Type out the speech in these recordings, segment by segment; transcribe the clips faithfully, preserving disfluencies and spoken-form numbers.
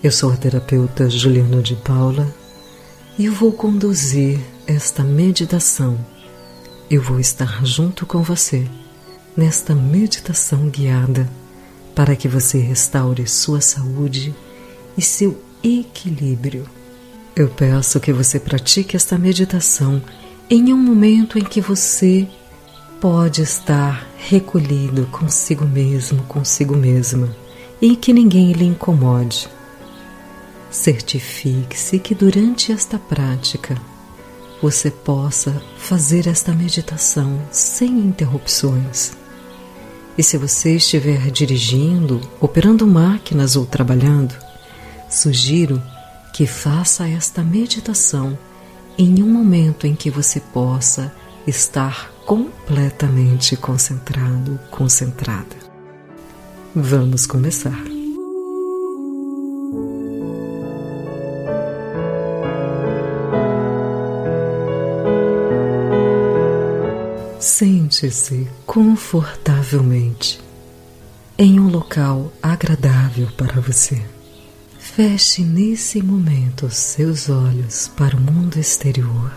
Eu sou a terapeuta Juliana de Paula e eu vou conduzir esta meditação. Eu vou estar junto com você nesta meditação guiada para que você restaure sua saúde e seu equilíbrio. Eu peço que você pratique esta meditação em um momento em que você pode estar recolhido consigo mesmo, consigo mesma, e que ninguém lhe incomode. Certifique-se que durante esta prática você possa fazer esta meditação sem interrupções. E se você estiver dirigindo, operando máquinas ou trabalhando, sugiro que faça esta meditação em um momento em que você possa estar completamente concentrado, concentrada. Vamos começar. Sente-se confortavelmente em um local agradável para você. Feche nesse momento seus olhos para o mundo exterior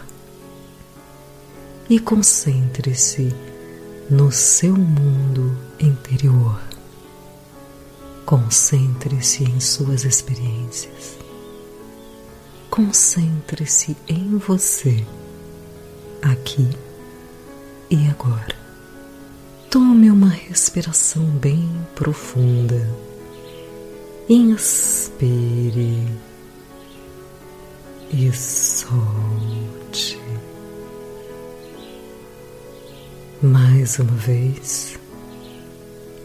e concentre-se no seu mundo interior. Concentre-se em suas experiências. Concentre-se em você, aqui e agora. Tome uma respiração bem profunda. Inspire e solte. Mais uma vez,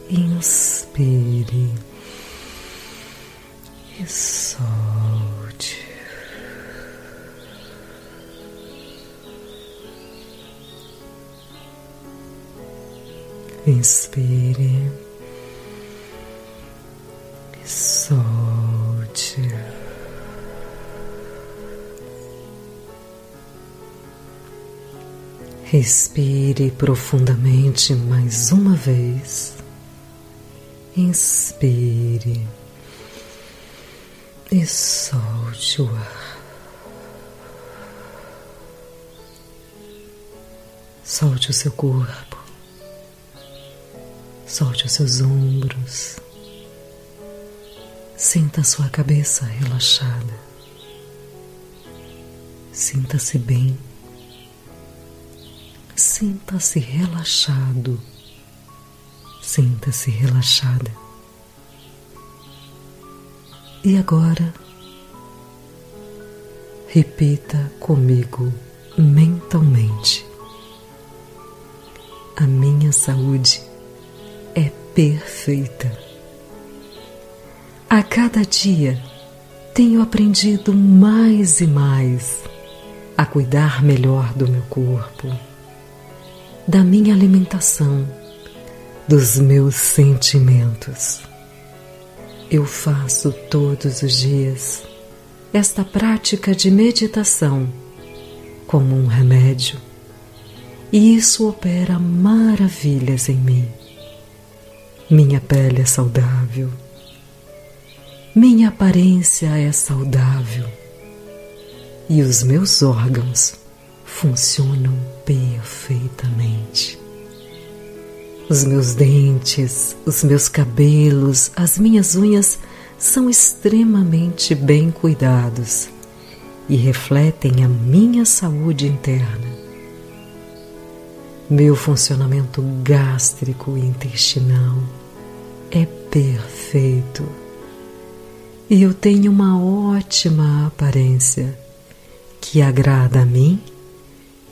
inspire e solte. Inspire e solte. Respire profundamente mais uma vez. Inspire e solte o ar. Solte o seu corpo. Solte os seus ombros. Sinta a sua cabeça relaxada. Sinta-se bem. Sinta-se relaxado. Sinta-se relaxada. E agora, repita comigo mentalmente: a minha saúde é perfeita. A cada dia tenho aprendido mais e mais a cuidar melhor do meu corpo, da minha alimentação, dos meus sentimentos. Eu faço todos os dias esta prática de meditação como um remédio, e isso opera maravilhas em mim. Minha pele é saudável. Minha aparência é saudável e os meus órgãos funcionam perfeitamente. Os meus dentes, os meus cabelos, as minhas unhas são extremamente bem cuidados e refletem a minha saúde interna. Meu funcionamento gástrico e intestinal é perfeito. E eu tenho uma ótima aparência que agrada a mim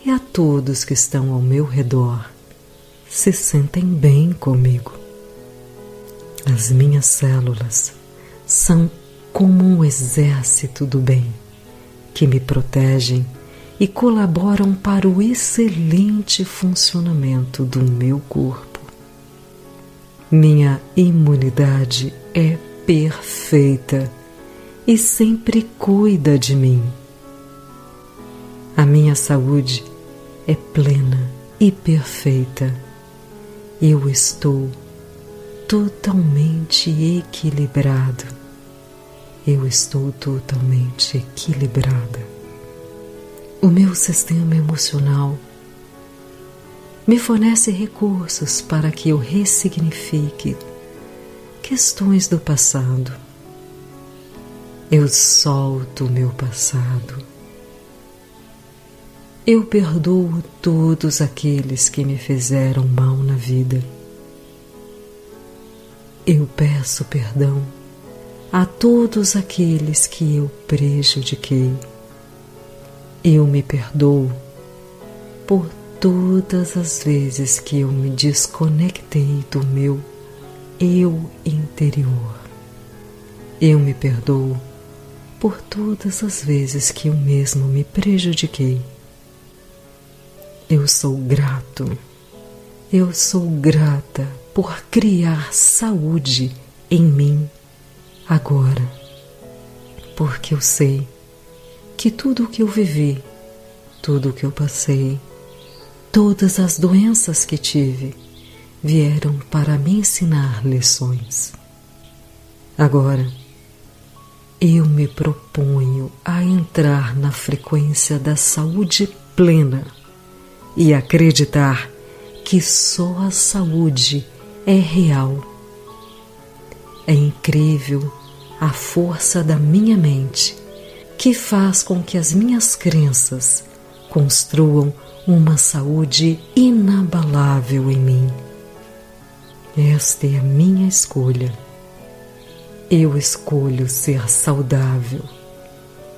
e a todos que estão ao meu redor, se sentem bem comigo. As minhas células são como um exército do bem, que me protegem e colaboram para o excelente funcionamento do meu corpo. Minha imunidade é perfeita e sempre cuida de mim. A minha saúde é plena e perfeita. Eu estou totalmente equilibrado. eu estou totalmente equilibrada. O meu sistema emocional me fornece recursos para que eu ressignifique questões do passado. Eu solto o meu passado. Eu perdoo todos aqueles que me fizeram mal na vida. Eu peço perdão a todos aqueles que eu prejudiquei. Eu me perdoo por todas as vezes que eu me desconectei do meu eu interior. Eu me perdoo por todas as vezes que eu mesmo me prejudiquei. Eu sou grato, eu sou grata por criar saúde em mim agora, porque eu sei que tudo o que eu vivi, tudo o que eu passei, todas as doenças que tive, vieram para me ensinar lições. Agora, eu me proponho a entrar na frequência da saúde plena e acreditar que só a saúde é real. É incrível a força da minha mente, que faz com que as minhas crenças construam uma saúde inabalável em mim. Esta é a minha escolha. Eu escolho ser saudável.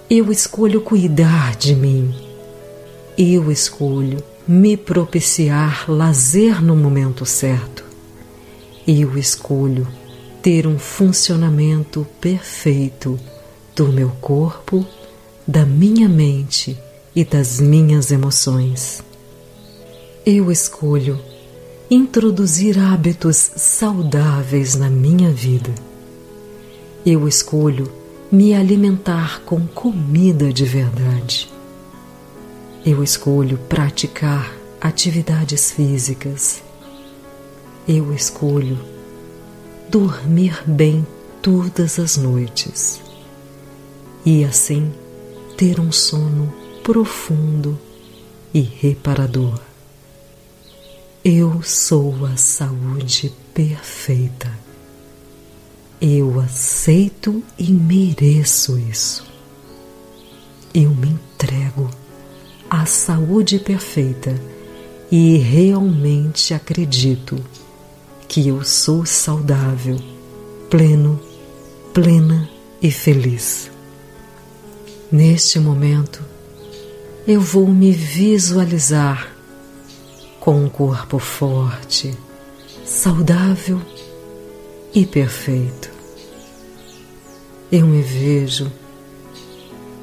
Eu escolho cuidar de mim. Eu escolho me propiciar lazer no momento certo. Eu escolho ter um funcionamento perfeito do meu corpo, da minha mente e das minhas emoções. Eu escolho introduzir hábitos saudáveis na minha vida. Eu escolho me alimentar com comida de verdade. Eu escolho praticar atividades físicas. Eu escolho dormir bem todas as noites. E assim ter um sono profundo e reparador. Eu sou a saúde perfeita. Eu aceito e mereço isso. Eu me entrego à saúde perfeita e realmente acredito que eu sou saudável, pleno, plena e feliz. Neste momento, eu vou me visualizar com um corpo forte, saudável e perfeito. Eu me vejo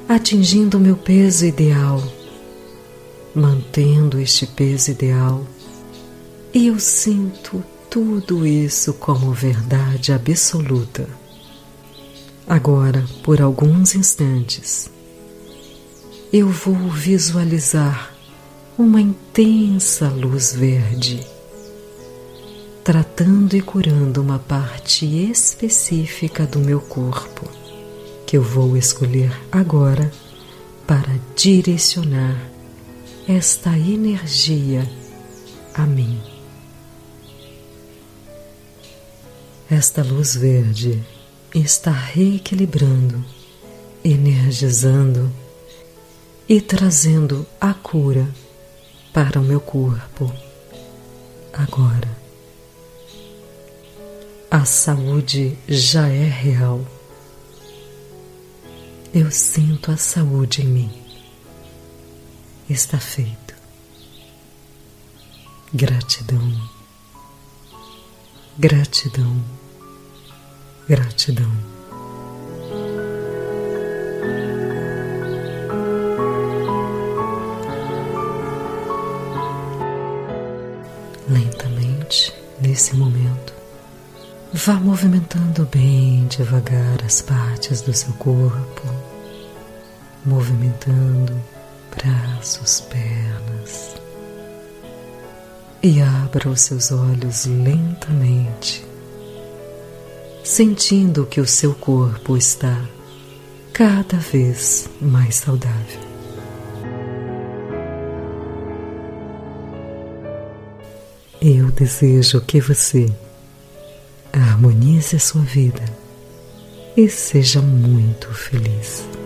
atingindo meu peso ideal, mantendo este peso ideal, e eu sinto tudo isso como verdade absoluta. Agora, por alguns instantes, eu vou visualizar uma intensa luz verde, tratando e curando uma parte específica do meu corpo, que eu vou escolher agora para direcionar esta energia a mim. Esta luz verde está reequilibrando, energizando e trazendo a cura para o meu corpo agora. A saúde já é real. Eu sinto a saúde em mim. Está feito. Gratidão. Gratidão. Gratidão. Nesse momento, vá movimentando bem devagar as partes do seu corpo, movimentando braços, pernas, e abra os seus olhos lentamente, sentindo que o seu corpo está cada vez mais saudável. Eu desejo que você harmonize a sua vida e seja muito feliz.